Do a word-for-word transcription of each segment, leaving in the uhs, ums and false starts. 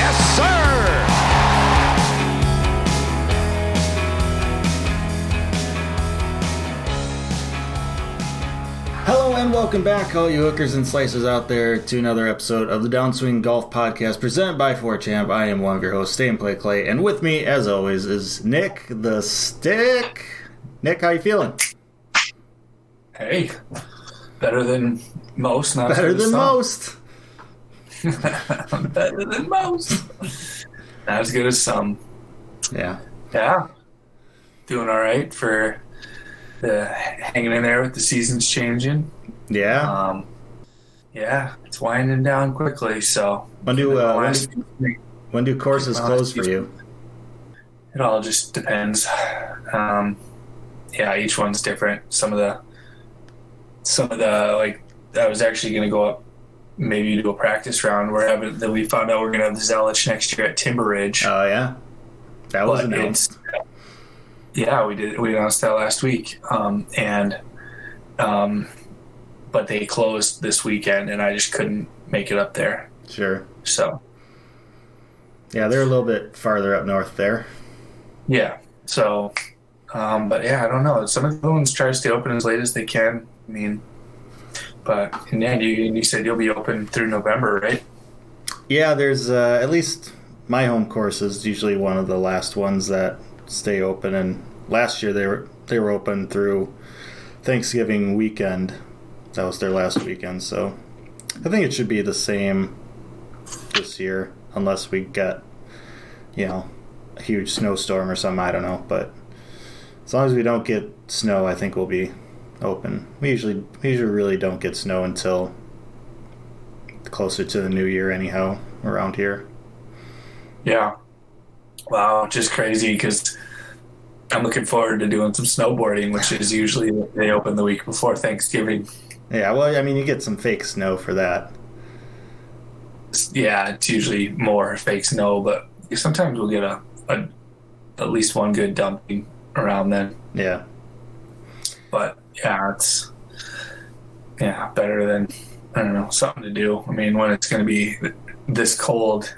Yes, sir! Hello and welcome back, all you hookers and slicers out there, to another episode of the Downswing Golf Podcast presented by four champ. I am one of your hosts, Stay and Play Clay, and with me, as always, is Nick the Stick. Nick, how you feeling? Hey, better than most. Not better than most. better than most. Not as good as some. Yeah. Yeah. Doing all right for... The, hanging in there with the seasons changing. Yeah. Um, yeah, it's winding down quickly, so. When do, uh, when do, when do courses close for you? It all just depends. Um, yeah, each one's different. Some of the, some of the, like, I was actually going to go up maybe do a practice round where I, that we found out we're going to have the Zelich next year at Timber Ridge. Oh, uh, yeah. That was announced. Yeah, we did. We announced that last week, um, and um, but they closed this weekend, and I just couldn't make it up there. Sure. So. Yeah, they're a little bit farther up north there. Yeah. So, um, but yeah, I don't know. Some of the ones try to stay open as late as they can. I mean, but and yeah, you you said you'll be open through November, right? Yeah, there's uh, at least my home course is usually one of the last ones that stay open, and last year they were they were open through Thanksgiving weekend. That was their last weekend, so I think it should be the same this year unless we get, you know, a huge snowstorm or something, I don't know, but as long as we don't get snow, I think we'll be open. We usually we usually really don't get snow until closer to the new year anyhow around here. Yeah. Wow, just crazy, because I'm looking forward to doing some snowboarding, which is usually they open the week before Thanksgiving. Yeah, well, I mean, you get some fake snow for that. Yeah, it's usually more fake snow, but sometimes we'll get a, a at least one good dumping around then. Yeah. But, yeah, it's yeah better than, I don't know, something to do. I mean, when it's going to be this cold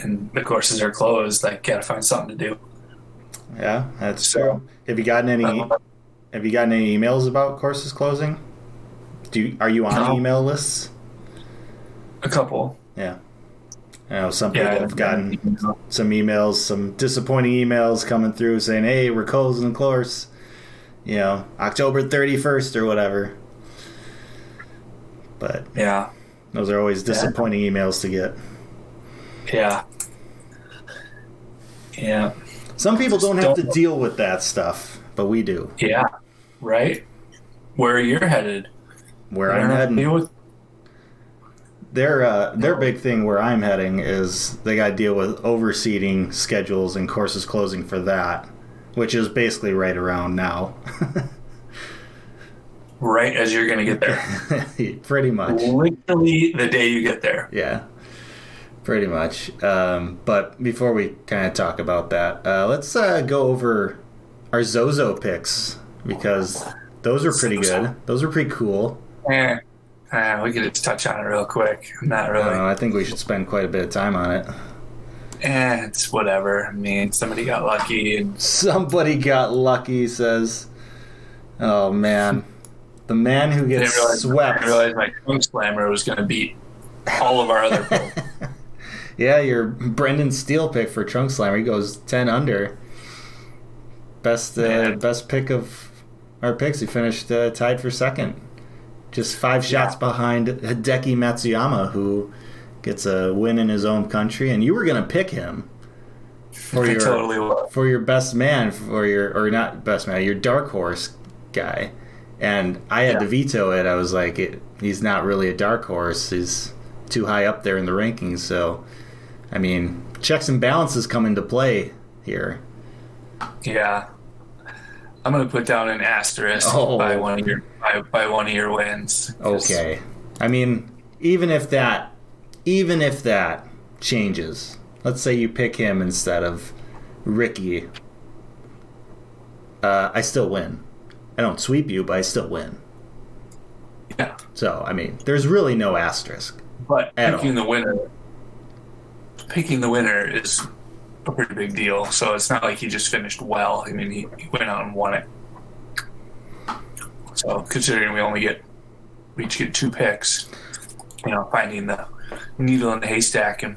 and the courses are closed, like, gotta find something to do. Yeah, that's so true. Have you gotten any? Um, have you gotten any emails about courses closing? Do you, are you on no. email lists? A couple. Yeah, I know some people yeah, have gotten email. some emails, some disappointing emails coming through saying, "Hey, we're closing the course," you know, October thirty-first or whatever. But yeah, those are always disappointing yeah. emails to get. Yeah. Yeah. Some people don't have don't. to deal with that stuff, but we do. Yeah. Right? Where you're headed. Where I'm heading. With- their uh, their big thing where I'm heading is they got to deal with overseeding schedules and courses closing for that, which is basically right around now. Right as you're going to get there. Pretty much. Literally the day you get there. Yeah. Pretty much. Um, but before we kind of talk about that, uh, let's uh, go over our ZOZO picks, because those are pretty good. Those are pretty cool. Eh, uh, we could just touch on it real quick. Not really. Uh, I think we should spend quite a bit of time on it. Eh, it's whatever. I mean, somebody got lucky. And... Somebody got lucky, says, oh, man. The man who gets I realize, swept. I realized my tongue slammer was going to beat all of our other folks. Yeah, your Brandon Steele pick for Trunk Slammer. He goes ten under. Best uh, best pick of our picks. He finished uh, tied for second. Just five shots yeah. behind Hideki Matsuyama, who gets a win in his own country. And you were going to pick him for your totally was. for your best man, for your or not best man, your dark horse guy. And I had yeah. to veto it. I was like, it, he's not really a dark horse. He's too high up there in the rankings, so... I mean, checks and balances come into play here. Yeah. I'm going to put down an asterisk oh. by one of your by, by one of your wins. Okay. I mean, even if that, even if that changes, let's say you pick him instead of Ricky, uh, I still win. I don't sweep you, but I still win. Yeah. So, I mean, there's really no asterisk. But picking all. the winner, picking the winner is a pretty big deal. So it's not like he just finished well. I mean, he, he went out and won it. So considering we only get, we each get two picks, you know, finding the needle in the haystack and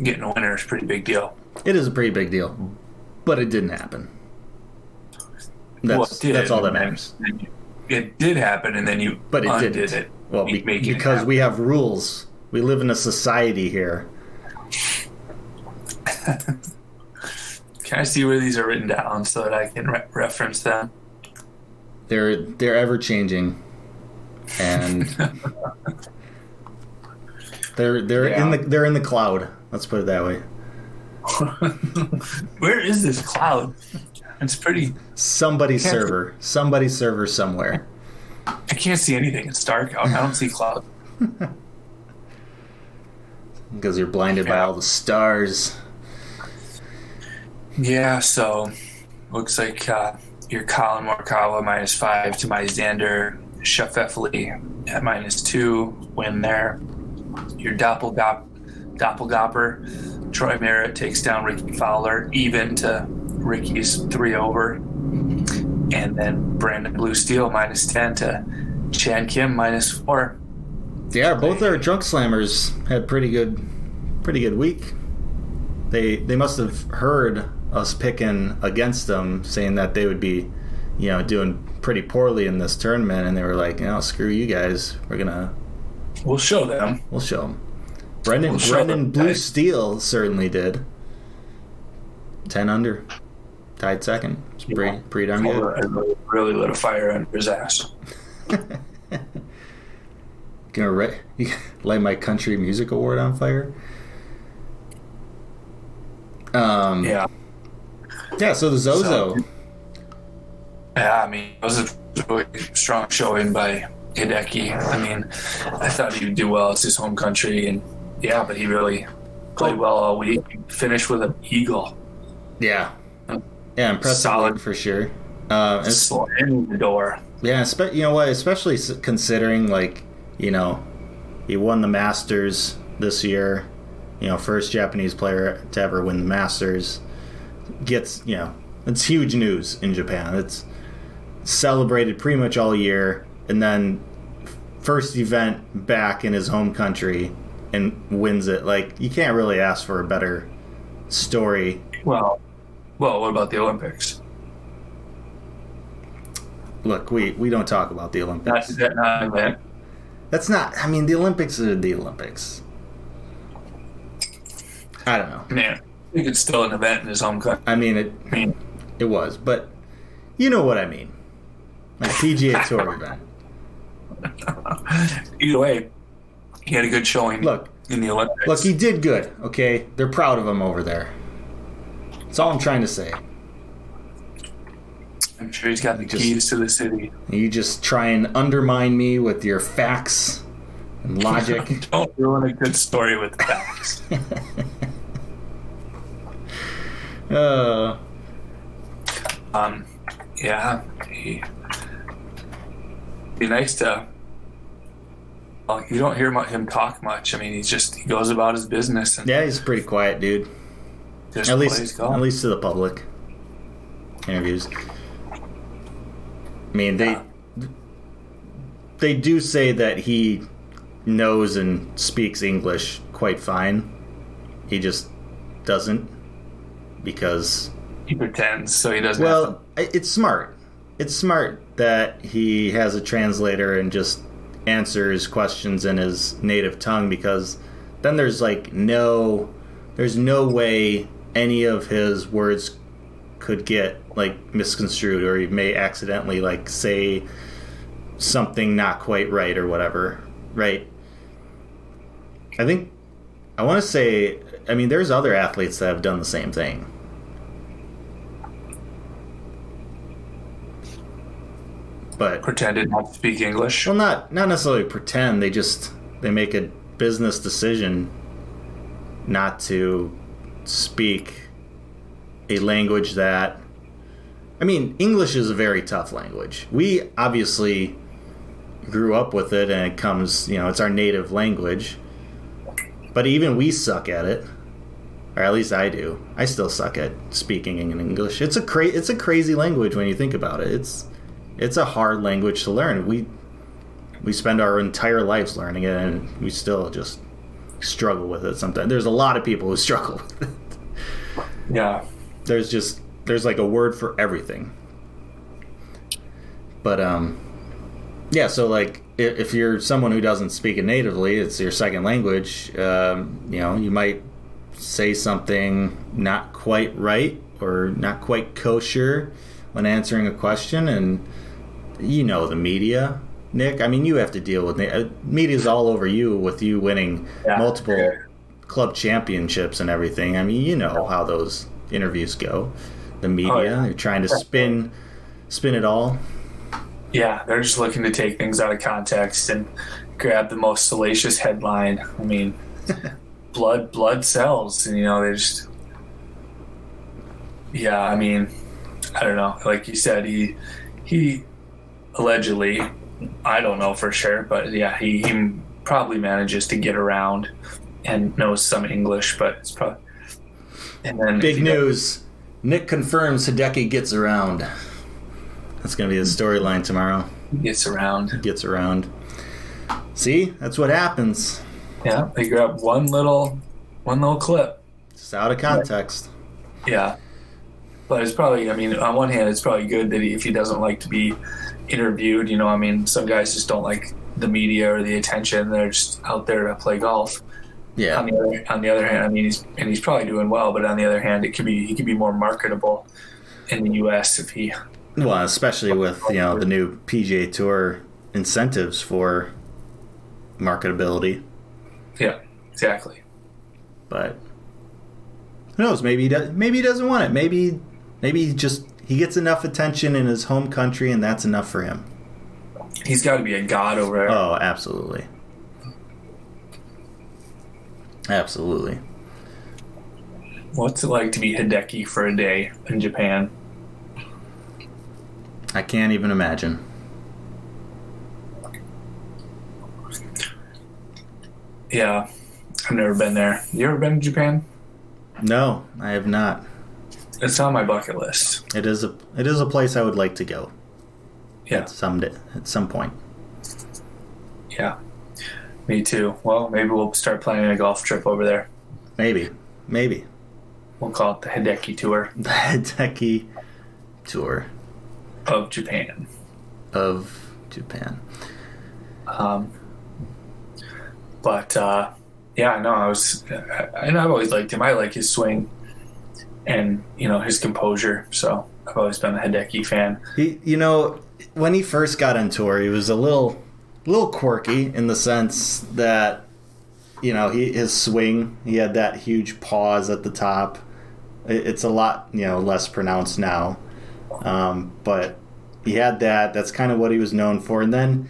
getting a winner is a pretty big deal. It is a pretty big deal, but it didn't happen. That's, well, it did, that's all that matters. Then, it did happen, and then you but it undid didn't. it. Well, be, because it we have rules. We live in a society here. Can I see where these are written down so that I can re- reference them? They're they're ever changing, and they're they're yeah. in the they're in the cloud. Let's put it that way. Where is this cloud? It's pretty. Somebody's server. See. Somebody's server somewhere. I can't see anything. It's dark out. I don't see cloud. Because you're blinded yeah. by all the stars. Yeah. So, looks like. Uh, Your Colin Morikawa minus five to my Xander Schauffele at minus two. Win there. Your doppelgop, doppelgopper Troy Merritt takes down Ricky Fowler, even to Ricky's three over. And then Brandon Blue Steel minus ten to Chan Kim minus four. Yeah, both our drunk slammers had pretty good, pretty good week. They they must have heard us picking against them, saying that they would be, you know, doing pretty poorly in this tournament, and they were like, "No, screw you guys. We're gonna, we'll show them. We'll show them." Brendan we'll show Brendan them. Blue Steel certainly did. Ten under, tied second. It's yeah. pretty pretty darn good. Really, really lit a fire under his ass. Gonna re- light my country music award on fire. Um. Yeah. Yeah, so the Zozo. So, yeah, I mean, it was a really strong showing by Hideki. I mean, I thought he would do well. It's his home country. And yeah, but he really played well all week. Finished with an eagle. Yeah. Yeah, impressive. Solid for sure. Uh, Slamming the door. Yeah, you know what? Especially considering, like, you know, he won the Masters this year. You know, first Japanese player to ever win the Masters. Gets, you know, it's huge news in Japan. It's celebrated pretty much all year, and then first event back in his home country and wins it. Like, you can't really ask for a better story. Well, well, what about the Olympics? Look, we, we don't talk about the Olympics. Is that not an event? That's not, I mean, the Olympics are the Olympics. I don't know. Man. Think it's still an event in his home country. I mean, it it was, but you know what I mean. Like P G A Tour event. Either way, he had a good showing look, in the Olympics. Look, he did good, okay? They're proud of him over there. That's all I'm trying to say. I'm sure he's got the just, keys to the city. You just try and undermine me with your facts and logic. Don't ruin a good story with facts. Uh, um, yeah, it'd be nice to, well, you don't hear him talk much. I mean, he's just, he goes about his business. And yeah, he's a pretty quiet dude. At least, at least to the public interviews. I mean, they, yeah. they do say that he knows and speaks English quite fine. He just doesn't. Because he pretends, so he doesn't. Well, have to. it's smart. It's smart that he has a translator and just answers questions in his native tongue, because then there's like no, there's no way any of his words could get like misconstrued, or he may accidentally like say something not quite right or whatever. Right? I think I want to say. I mean, there's other athletes that have done the same thing. But pretended not to speak English? Well, not not necessarily pretend. They just they make a business decision not to speak a language that, I mean, English is a very tough language. We obviously grew up with it, and it comes, you know, it's our native language. But even we suck at it, or at least I do. I still suck at speaking in English. It's a cra- it's a crazy language when you think about it. It's it's a hard language to learn. We we spend our entire lives learning it, and we still just struggle with it sometimes. There's a lot of people who struggle with it. Yeah. There's just there's like a word for everything. But um yeah, so like if you're someone who doesn't speak it natively, it's your second language, um, you know, you might say something not quite right or not quite kosher when answering a question. And you know the media, Nick. I mean, you have to deal with it. Media's all over you with you winning yeah. multiple yeah. club championships and everything. I mean, you know how those interviews go. The media, oh, yeah. you're trying to spin, spin it all. Yeah, they're just looking to take things out of context and grab the most salacious headline. I mean, blood, blood sells. And, you know, they just, yeah, I mean, I don't know. Like you said, he, he allegedly, I don't know for sure, but yeah, he, he probably manages to get around and knows some English, but it's probably. And then big news. Nick confirms Hideki gets around. That's going to be the storyline tomorrow. Gets around. Gets around. See? That's what happens. Yeah, they grab one little one little clip. Just out of context. Yeah. But it's probably, I mean, on one hand, it's probably good that he, if he doesn't like to be interviewed, you know, I mean, some guys just don't like the media or the attention. They're just out there to play golf. Yeah. On the other, on the other hand, I mean, he's and he's probably doing well, but on the other hand, it could be he could be more marketable in the U S if he... Well, especially with, you know, the new P G A Tour incentives for marketability. Yeah, exactly. But who knows? Maybe he does. Maybe he doesn't want it. Maybe, maybe he just he gets enough attention in his home country, and that's enough for him. He's got to be a god over there. Oh, absolutely, absolutely. What's it like to be Hideki for a day in Japan? I can't even imagine. Yeah, I've never been there. You ever been to Japan? No, I have not. It's on my bucket list. It is a it is a place I would like to go. Yeah, at some at some point. Yeah, me too. Well, maybe we'll start planning a golf trip over there. Maybe, maybe. We'll call it the Hideki Tour. The Hideki Tour. Of Japan. Of Japan. Um, but, uh, yeah, no, I was, and I've always liked him. I like his swing and, you know, his composure. So I've always been a Hideki fan. He, you know, when he first got on tour, he was a little, little quirky in the sense that, you know, he, his swing, he had that huge pause at the top. It, it's a lot, you know, less pronounced now. Um, but he had that. That's kind of what he was known for. And then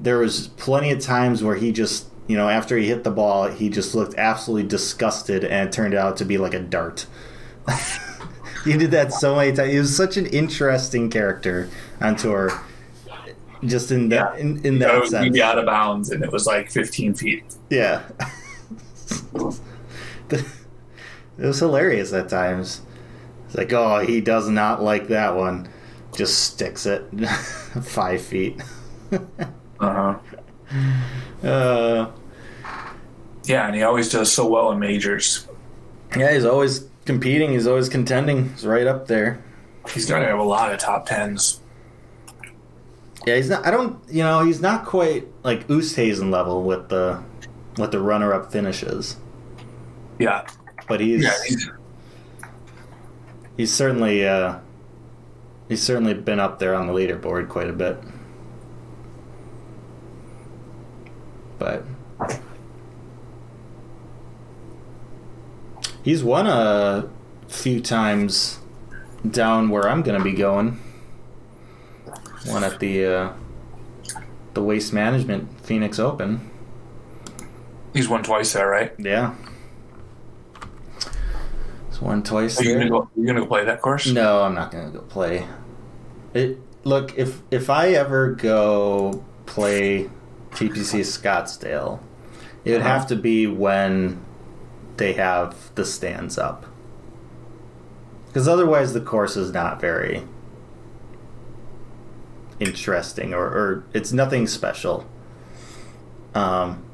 there was plenty of times where he just, you know, after he hit the ball, he just looked absolutely disgusted, and it turned out to be like a dart. He did that so many times. He was such an interesting character on tour, just in that yeah. in, in that sense. He would be out of bounds, and it was like fifteen feet. Yeah. It was hilarious at times. Like, oh, he does not like that one. Just sticks it five feet. uh-huh. Uh, yeah, and he always does so well in majors. Yeah, he's always competing. He's always contending. He's right up there. He's got to have a lot of top tens. Yeah, he's not. I don't. You know, he's not quite like Oosthuizen level with the with the runner-up finishes. Yeah, but he's. Yeah, he's- He's certainly uh, he's certainly been up there on the leaderboard quite a bit. But he's won a few times down where I'm going to be going. Won at the uh, the Waste Management Phoenix Open. He's won twice there, right? Yeah. He's won twice there. Are you going to go play that course? No, I'm not going to go play. It, look, if if I ever go play T P C Scottsdale, it would uh-huh. have to be when they have the stands up. Because otherwise the course is not very interesting, or, or it's nothing special. Um,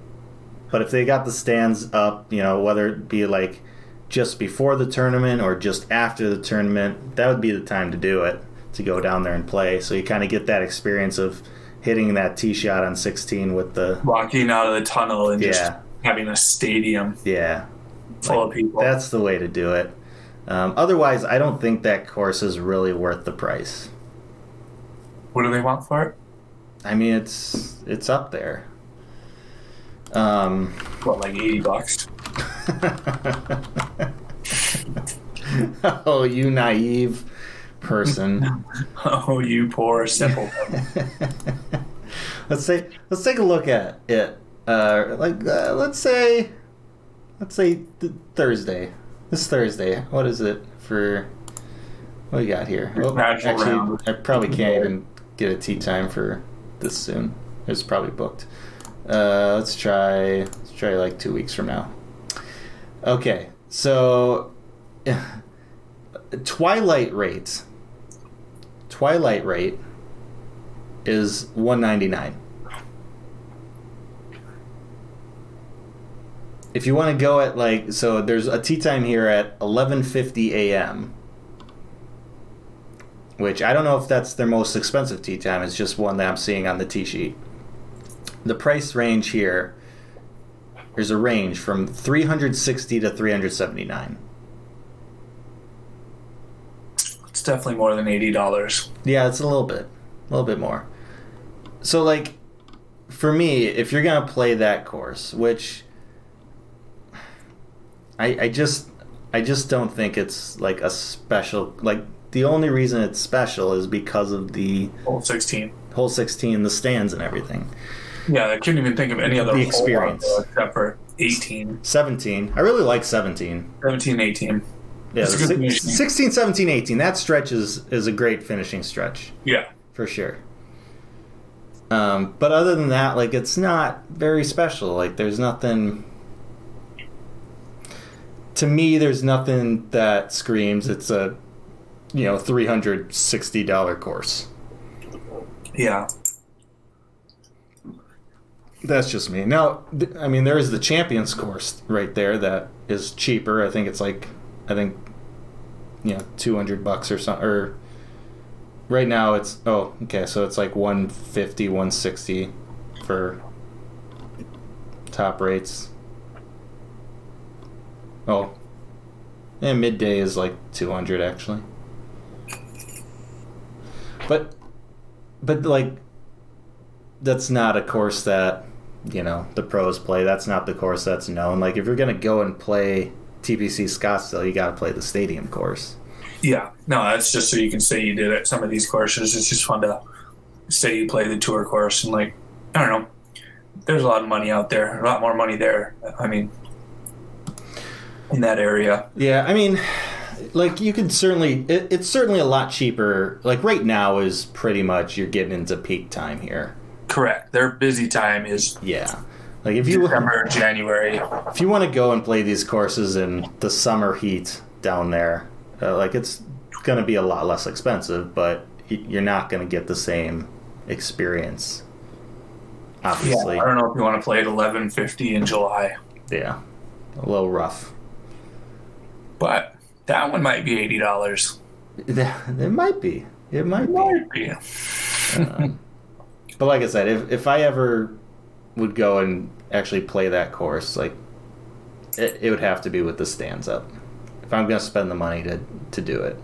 but if they got the stands up, you know, whether it be like just before the tournament or just after the tournament, that would be the time to do it, to go down there and play. So you kind of get that experience of hitting that tee shot on sixteen with the... Walking out of the tunnel and yeah. just having a stadium yeah, full like, of people. That's the way to do it. Um, otherwise, I don't think that course is really worth the price. What do they want for it? I mean, it's it's up there. Um, what, like eighty bucks? Oh, you naive person. Oh, you poor simple. Let's say let's take a look at it. Uh, like uh, let's say let's say th- Thursday. This Thursday. What is it for? What do we got here? Oh, actually, round. I probably can't even get a tee time for this soon. It's probably booked. Uh, let's try. Let's try like two weeks from now. Okay, so twilight rate. Twilight rate is one ninety-nine. If you want to go at like, so there's a tee time here at eleven fifty a.m. which I don't know if that's their most expensive tee time. It's just one that I'm seeing on the tee sheet. The price range here, there's a range from three sixty to three seventy-nine. It's definitely more than eighty dollars. Yeah, it's a little bit. A little bit more. So, like, for me, if you're going to play that course, which I, I just I just don't think it's, like, a special... Like, the only reason it's special is because of the... Hole sixteen. Hole sixteen, the stands and everything. Yeah, I couldn't even think of any other the experience hole except for eighteen. seventeen. I really like seventeen. seventeen, eighteen. Yeah, sixteen, seventeen, eighteen. That stretch is, is a great finishing stretch. Yeah. For sure. Um, but other than that, like, it's not very special. Like, there's nothing... To me, there's nothing that screams it's a... You know, three hundred sixty dollars course. Yeah. That's just me. Now, th- I mean, there is the Champions course right there that is cheaper. I think it's like, I think, you know, two hundred bucks or something. Or right now it's, oh, okay, so it's like one fifty, one sixty for top rates. Oh. And midday is like two hundred actually. But, but like, that's not a course that, you know, the pros play. That's not the course that's known. Like, if you're going to go and play T P C Scottsdale, you got to play the stadium course. Yeah. No, that's just so you can say you did it. Some of these courses, it's just fun to say you play the tour course. And, like, I don't know. There's a lot of money out there. A lot more money there. I mean, in that area. Yeah, I mean... Like, you could certainly, it, it's certainly a lot cheaper. Like, right now is pretty much you're getting into peak time here. Correct. Their busy time is yeah. Like, if you December, January. If you want to go and play these courses in the summer heat down there, uh, like, it's going to be a lot less expensive, but you're not going to get the same experience. Obviously. Yeah, I don't know if you want to play at eleven fifty in July. Yeah. A little rough. But... That one might be eighty dollars. It might be. It might it be. Might be. um, but like I said, if, if I ever would go and actually play that course, like it, it would have to be with the stands up. If I'm going to spend the money to, to do it,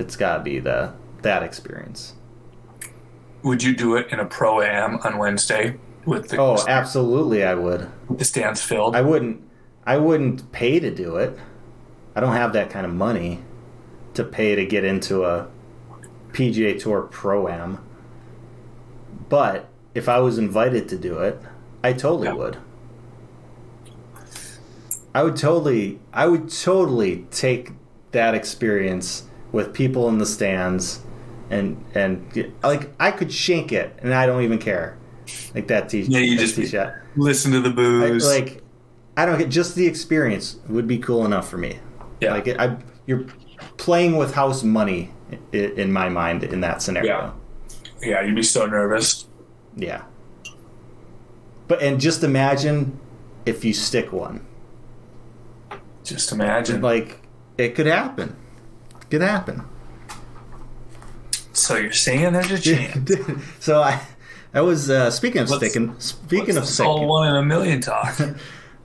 it's got to be the that experience. Would you do it in a pro-am on Wednesday? with the Oh, absolutely I would. The stands filled? I wouldn't. I wouldn't pay to do it. I don't have that kind of money to pay to get into a P G A Tour Pro-Am. But if I was invited to do it, I totally yeah. would. I would totally, I would totally take that experience with people in the stands, and and like I could shank it, and I don't even care. Like that t- yeah, you that just t-shot. Listen to the booze. I, like I don't get just the experience would be cool enough for me. Yeah, like it, I you're playing with house money in, in my mind in that scenario. Yeah, yeah, you'd be so nervous. Yeah, but and just imagine if you stick one. Just imagine, like it could happen. It could happen. So you're saying there's a chance. So I. I was uh, speaking of what's, sticking. Speaking what's of sticking, all one in a million talk.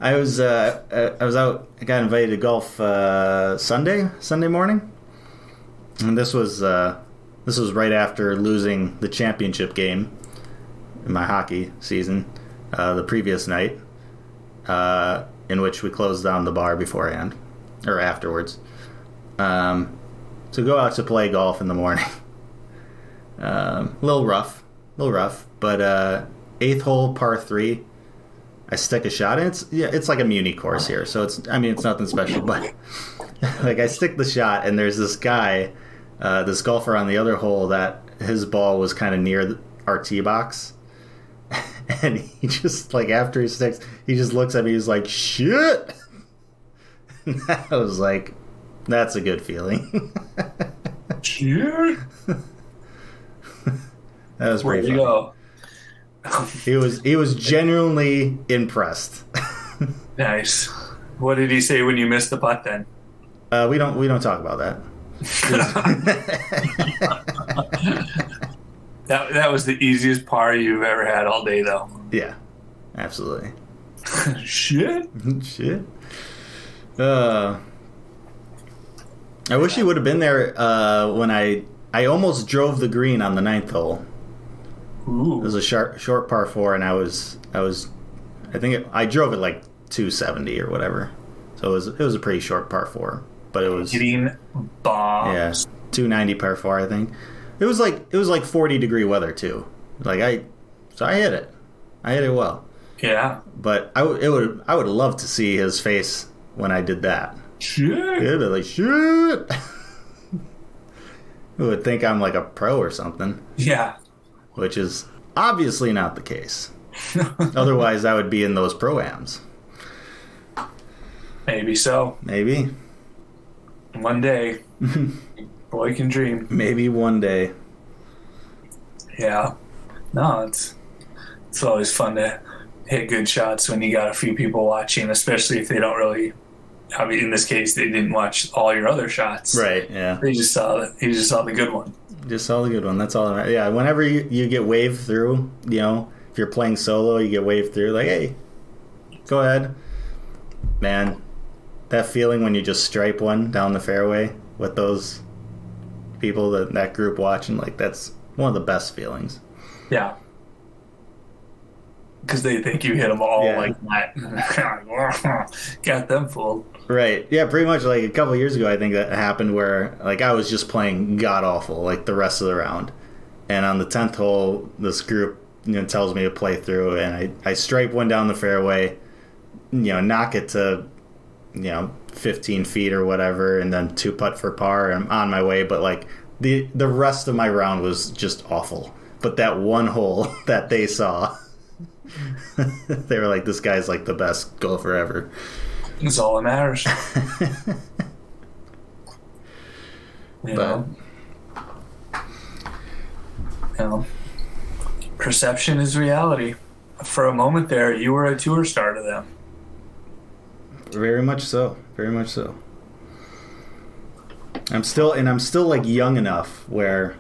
I was uh, I was out. I got invited to golf uh, Sunday Sunday morning, and this was uh, this was right after losing the championship game in my hockey season uh, the previous night, uh, in which we closed down the bar beforehand or afterwards. Um, so go out to play golf in the morning. um, a little rough. A little rough, but uh, eighth hole, par three. I stick a shot, and it's yeah, it's like a muni course here, so it's I mean it's nothing special, but like I stick the shot, and there's this guy, uh, this golfer on the other hole that his ball was kind of near the, our tee box, and he just like after he sticks, he just looks at me, he's like shit. And I was like, that's a good feeling. Shit. That was pretty funny. Where'd you go? He was he was genuinely impressed. Nice. What did he say when you missed the putt then? Uh, we don't we don't talk about that. that that was the easiest par you've ever had all day though. Yeah. Absolutely. Shit. Shit. Uh I wish he would have been there uh, when I I almost drove the green on the ninth hole. Ooh. It was a short, short par four, and I was, I was, I think it, I drove it like two seventy or whatever. So it was, it was a pretty short par four, but it was hitting bombs. Yeah, two ninety par four, I think. It was like, it was like forty degree weather too. Like I, so I hit it, I hit it well. Yeah. But I would, it would, I would love to see his face when I did that. Shit. He'd be like, shit. Who would think I'm like a pro or something? Yeah. Which is obviously not the case. Otherwise, I would be in those pro-ams. Maybe so. Maybe. One day. Boy can dream. Maybe one day. Yeah. No, it's it's always fun to hit good shots when you got a few people watching, especially if they don't really, I mean, in this case, they didn't watch all your other shots. Right, yeah. They just saw the, they just saw the good one. Just saw the good one. That's all. Yeah, whenever you, you get waved through, you know, if you're playing solo, you get waved through. Like, hey, go ahead. Man, that feeling when you just stripe one down the fairway with those people, that, that group watching, like, that's one of the best feelings. Yeah. Because they think you hit them all yeah. like that. Got them fooled. Right. Yeah, pretty much like a couple years ago, I think that happened where like I was just playing god-awful like the rest of the round. And on the tenth hole, this group you know, tells me to play through, and I, I stripe one down the fairway, you know, knock it to, you know, fifteen feet or whatever, and then two-putt for par, and I'm on my way. But like the the rest of my round was just awful. But that one hole that they saw, they were like, this guy's like the best golfer ever. It's all that matters. you but, know. You know, perception is reality. For a moment there, you were a tour star to them. Very much so. Very much so. I'm still, and I'm still like young enough where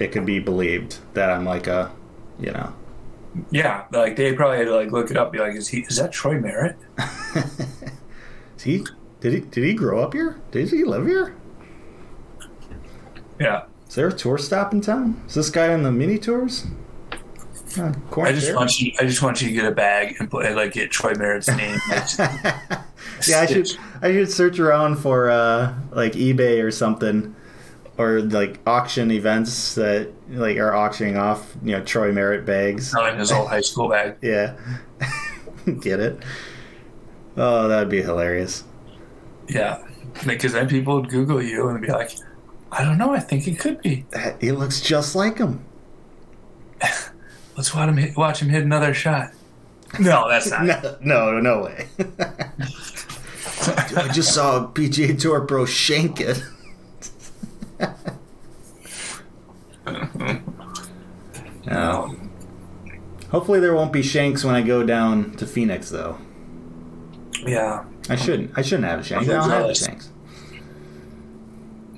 it could be believed that I'm like a, you know. Yeah, like they probably had to like look it up, and be like, is he? Is that Troy Merritt? Is he? Did he? Did he grow up here? Did he live here? Yeah. Is there a tour stop in town? Is this guy on the mini tours? Uh, I just there? want you. I just want you to get a bag and play, like get Troy Merritt's name. yeah, I should. I should search around for uh, like eBay or something. Or like auction events that like are auctioning off, you know, Troy Merritt bags. Oh, in his old high school bag. Yeah, get it. Oh, that'd be hilarious. Yeah, because then people would Google you and be like, I don't know, I think it could be. He looks just like him. Let's watch him hit, watch him hit another shot. No, that's not. no, no, no way. I just saw a P G A Tour pro shank it. No. Hopefully there won't be shanks when I go down to Phoenix, though. Yeah. I shouldn't. I shouldn't have a shank. I don't have a shanks.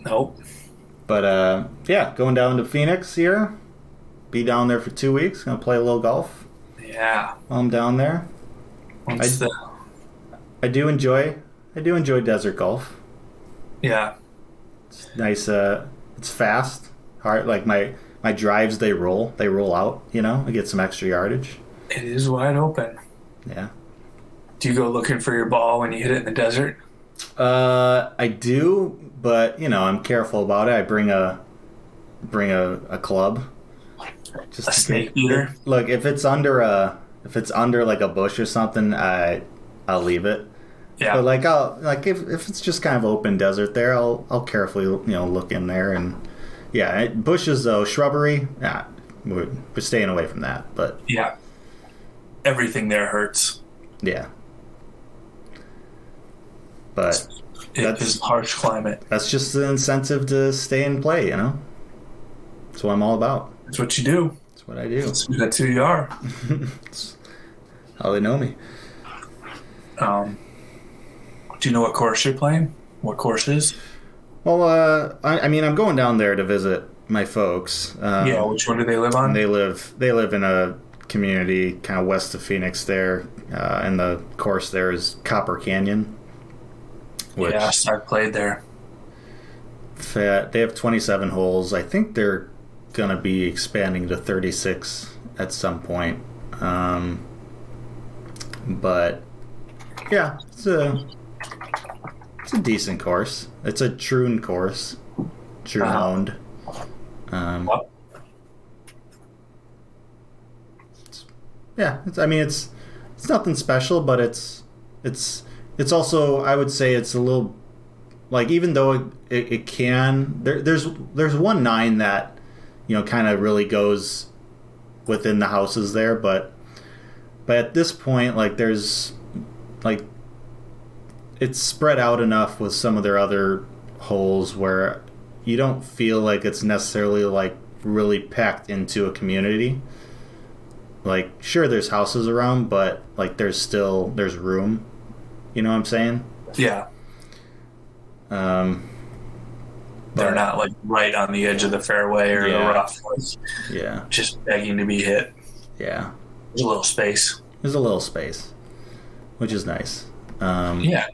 Nope. But, uh, yeah, going down to Phoenix here. Be down there for two weeks. Going to play a little golf. Yeah. While I'm down there. I, the... I do enjoy I do enjoy desert golf. Yeah. It's nice. Uh, it's fast. Hard. Like, my, my drives, they roll. They roll out, you know. I get some extra yardage. It is wide open. Yeah. Do you go looking for your ball when you hit it in the desert? Uh, I do, but, you know, I'm careful about it. I bring a bring a, a club. Just a snake eater. Look, if it's under a if it's under like a bush or something, I I'll leave it. Yeah. But like I'll like if if it's just kind of open desert there, I'll I'll carefully, you know, look in there. And yeah, bushes though, shrubbery, nah, we're, we're staying away from that. But yeah, everything there hurts. Yeah. But it that's, is harsh climate. That's just the incentive to stay and play, you know. That's what I'm all about. That's what you do. That's what I do. That's, that's who you are. That's how they know me. Um, do you know what course you're playing? What course is? Well, uh, I, I mean, I'm going down there to visit my folks. Um, yeah, which one do they live on? They live they live in a community kind of west of Phoenix there, uh, and the course there is Copper Canyon. Which, yes, I played there. They have twenty-seven holes. I think they're going to be expanding to thirty-six at some point. Um, but, yeah, it's a, it's a decent course. It's a Troon course. Troon uh-huh. owned. Um, what? It's, yeah, it's, I mean, it's it's nothing special, but it's it's... It's also, I would say, it's a little, like, even though it, it, it can, there, there's there's one nine that, you know, kind of really goes within the houses there, but but at this point, like, there's, like, it's spread out enough with some of their other holes where you don't feel like it's necessarily, like, really packed into a community. Like, sure, there's houses around, but, like, there's still, there's room. You know what I'm saying? Yeah. Um, They're not, like, right on the edge of the fairway or yeah. the rough. Yeah. Just begging to be hit. Yeah. There's a little space. There's a little space, which is nice. Um, yeah.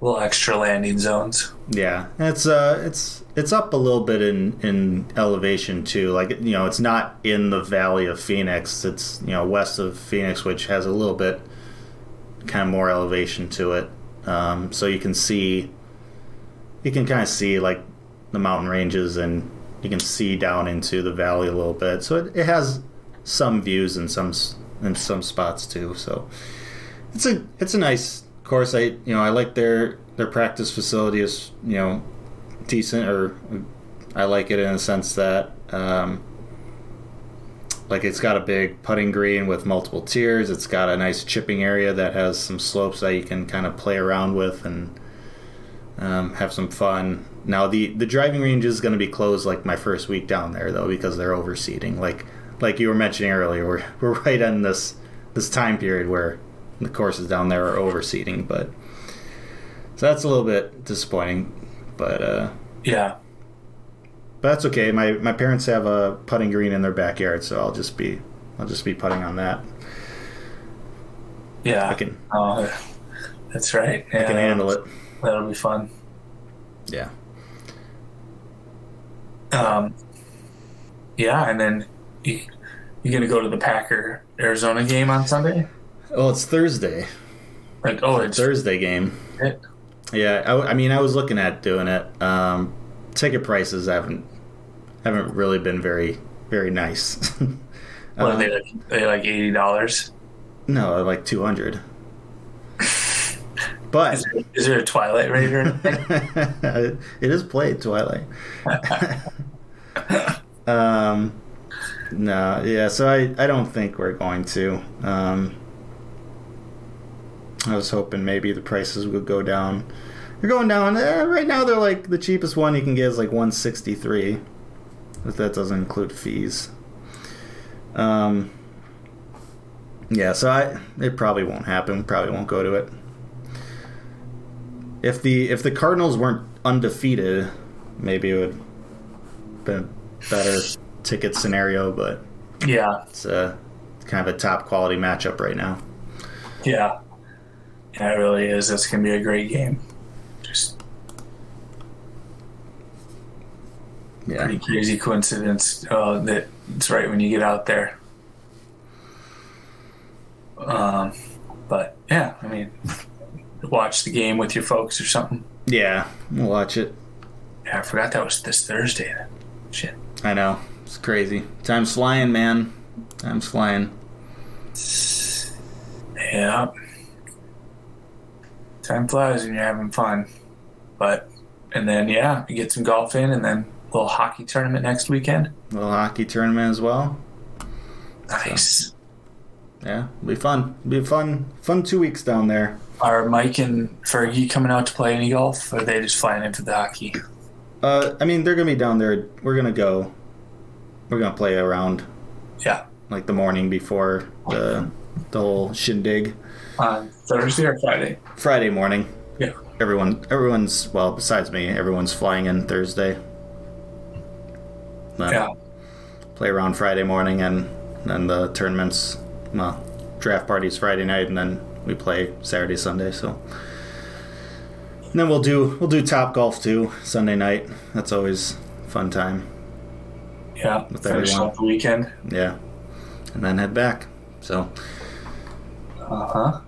A little extra landing zones. Yeah. And it's uh, it's it's up a little bit in, in elevation, too. Like, you know, it's not in the valley of Phoenix. It's, you know, west of Phoenix, which has a little bit kind of more elevation to it, um, so you can see, you can kind of see like the mountain ranges, and you can see down into the valley a little bit. So it, it has some views in some in some spots too. So it's a it's a nice course. I you know I like their their practice facility is you know decent, or I like it in a sense that um, like, it's got a big putting green with multiple tiers. It's got a nice chipping area that has some slopes that you can kind of play around with and um, have some fun. Now, the, the driving range is going to be closed, like, my first week down there, though, because they're overseeding. Like like you were mentioning earlier, we're, we're right on this, this time period where the courses down there are overseeding. But, so that's a little bit disappointing. But, uh, yeah. But that's okay. My my parents have a putting green in their backyard, so I'll just be I'll just be putting on that. Yeah, I can. Uh, that's right. Yeah, I can handle it. That'll be fun. Yeah. Um. Yeah, and then you, you're gonna go to the Packer Arizona game on Sunday. Oh, it's Thursday. Like oh, it's, it's Thursday game. It? Yeah, I, I mean, I was looking at doing it. Um. Ticket prices haven't haven't really been very very nice. um, what are they like, are they like eighty dollars? No, like two hundred. But is there, is there a twilight rate or anything? It is played twilight. um, no, yeah. So I, I don't think we're going to. Um, I was hoping maybe the prices would go down. They're going down eh, right now. They're like the cheapest one you can get is like one sixty-three. If that doesn't include fees. Um. Yeah, so I, it probably won't happen. Probably won't go to it. If the if the Cardinals weren't undefeated, maybe it would have been a better ticket scenario, but yeah, it's a, kind of a top-quality matchup right now. Yeah. Yeah, it really is. That's going to be a great game. Just yeah. Pretty crazy coincidence uh, that it's right when you get out there. Um, but yeah, I mean, watch the game with your folks or something. Yeah, we'll watch it. Yeah, I forgot that was this Thursday. Shit. I know. It's crazy. Time's flying, man. Time's flying. Yeah. Time flies when you're having fun. But, and then, yeah, you get some golf in and then a little hockey tournament next weekend. A little hockey tournament as well. Nice. So. Yeah, it'll be fun. It'll be a fun, fun two weeks down there. Are Mike and Fergie coming out to play any golf, or are they just flying into the hockey? Uh, I mean, they're going to be down there. We're going to go. We're going to play around. Yeah. Like the morning before the the whole shindig. On Thursday or Friday? Friday morning. Yeah. Everyone, everyone's, well, besides me, everyone's flying in Thursday. Then yeah. Play around Friday morning, and then the tournament's... Well, draft party's Friday night, and then we play Saturday, Sunday. So, and then we'll do we'll do Top Golf too Sunday night. That's always a fun time. Yeah, with finish everyone. Off the weekend. Yeah, and then head back. So, uh huh.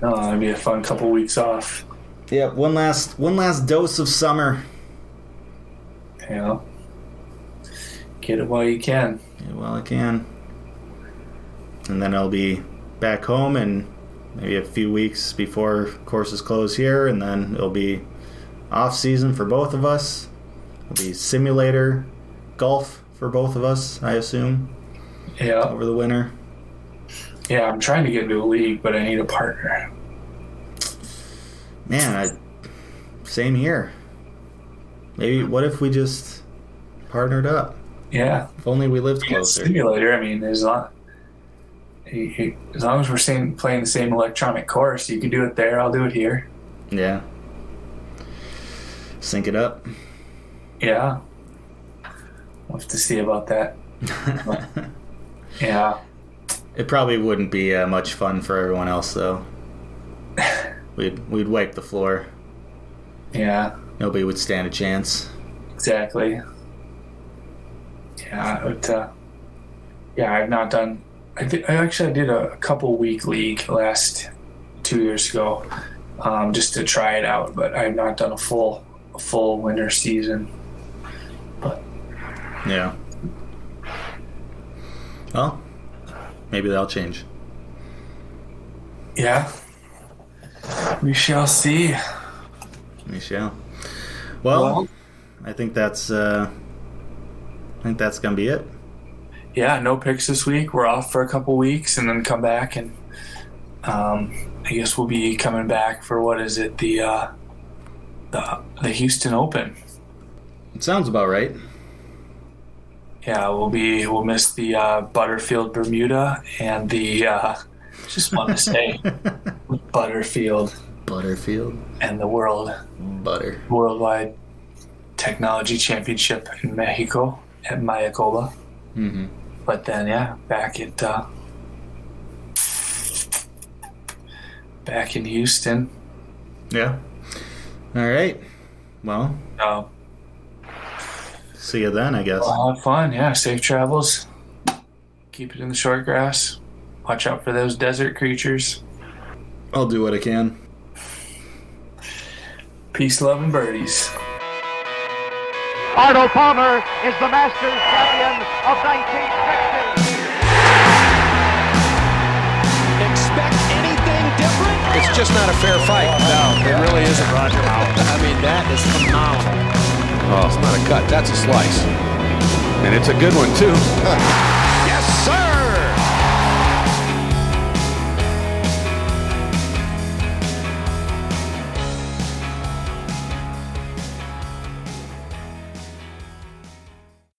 No, oh, it'll be a fun couple weeks off. Yeah, one last one last dose of summer. Yeah, get it while you can. Get it while I can. And then I'll be back home in maybe a few weeks before courses close here, and then it'll be off season for both of us. It'll be simulator golf for both of us, I assume. Yeah. Over the winter. Yeah, I'm trying to get into a league, but I need a partner. Man, I, same here. Maybe what if we just partnered up? Yeah. If only we lived closer. Yeah, simulator, I mean, there's a lot. He, he, as long as we're same, playing the same electronic course, you can do it there, I'll do it here. Yeah. Sync it up. Yeah. We'll have to see about that. Yeah. It probably wouldn't be uh, much fun for everyone else, though. We'd, we'd wipe the floor. Yeah. Nobody would stand a chance. Exactly. Yeah, but, uh, yeah, I've not done... I, did, I actually did a couple week league last two years ago, um, just to try it out. But I've not done a full, a full winter season. But yeah. Well, maybe that'll change. Yeah. We shall see. We shall. Well, well I think that's. Uh, I think that's gonna be it. Yeah, no picks this week. We're off for a couple weeks and then come back, and um, I guess we'll be coming back for what is it, the uh, the the Houston Open. It sounds about right. Yeah, we'll be we'll miss the uh, Butterfield Bermuda and the uh, just want to say Butterfield Butterfield and the World Butter Worldwide Technology Championship in Mexico at Mayacoba. Mm-hmm. But then, yeah, back at uh, back in Houston. Yeah. All right. Well. Um, see you then, I guess. Well, have fun. Yeah. Safe travels. Keep it in the short grass. Watch out for those desert creatures. I'll do what I can. Peace, love, and birdies. Arnold Palmer is the Masters champion of nineteen sixty. Expect anything different? It's it's just not a fair fight. No, it really isn't, Roger. I mean, that is phenomenal. Oh, it's not a cut. That's a slice. And it's a good one, too.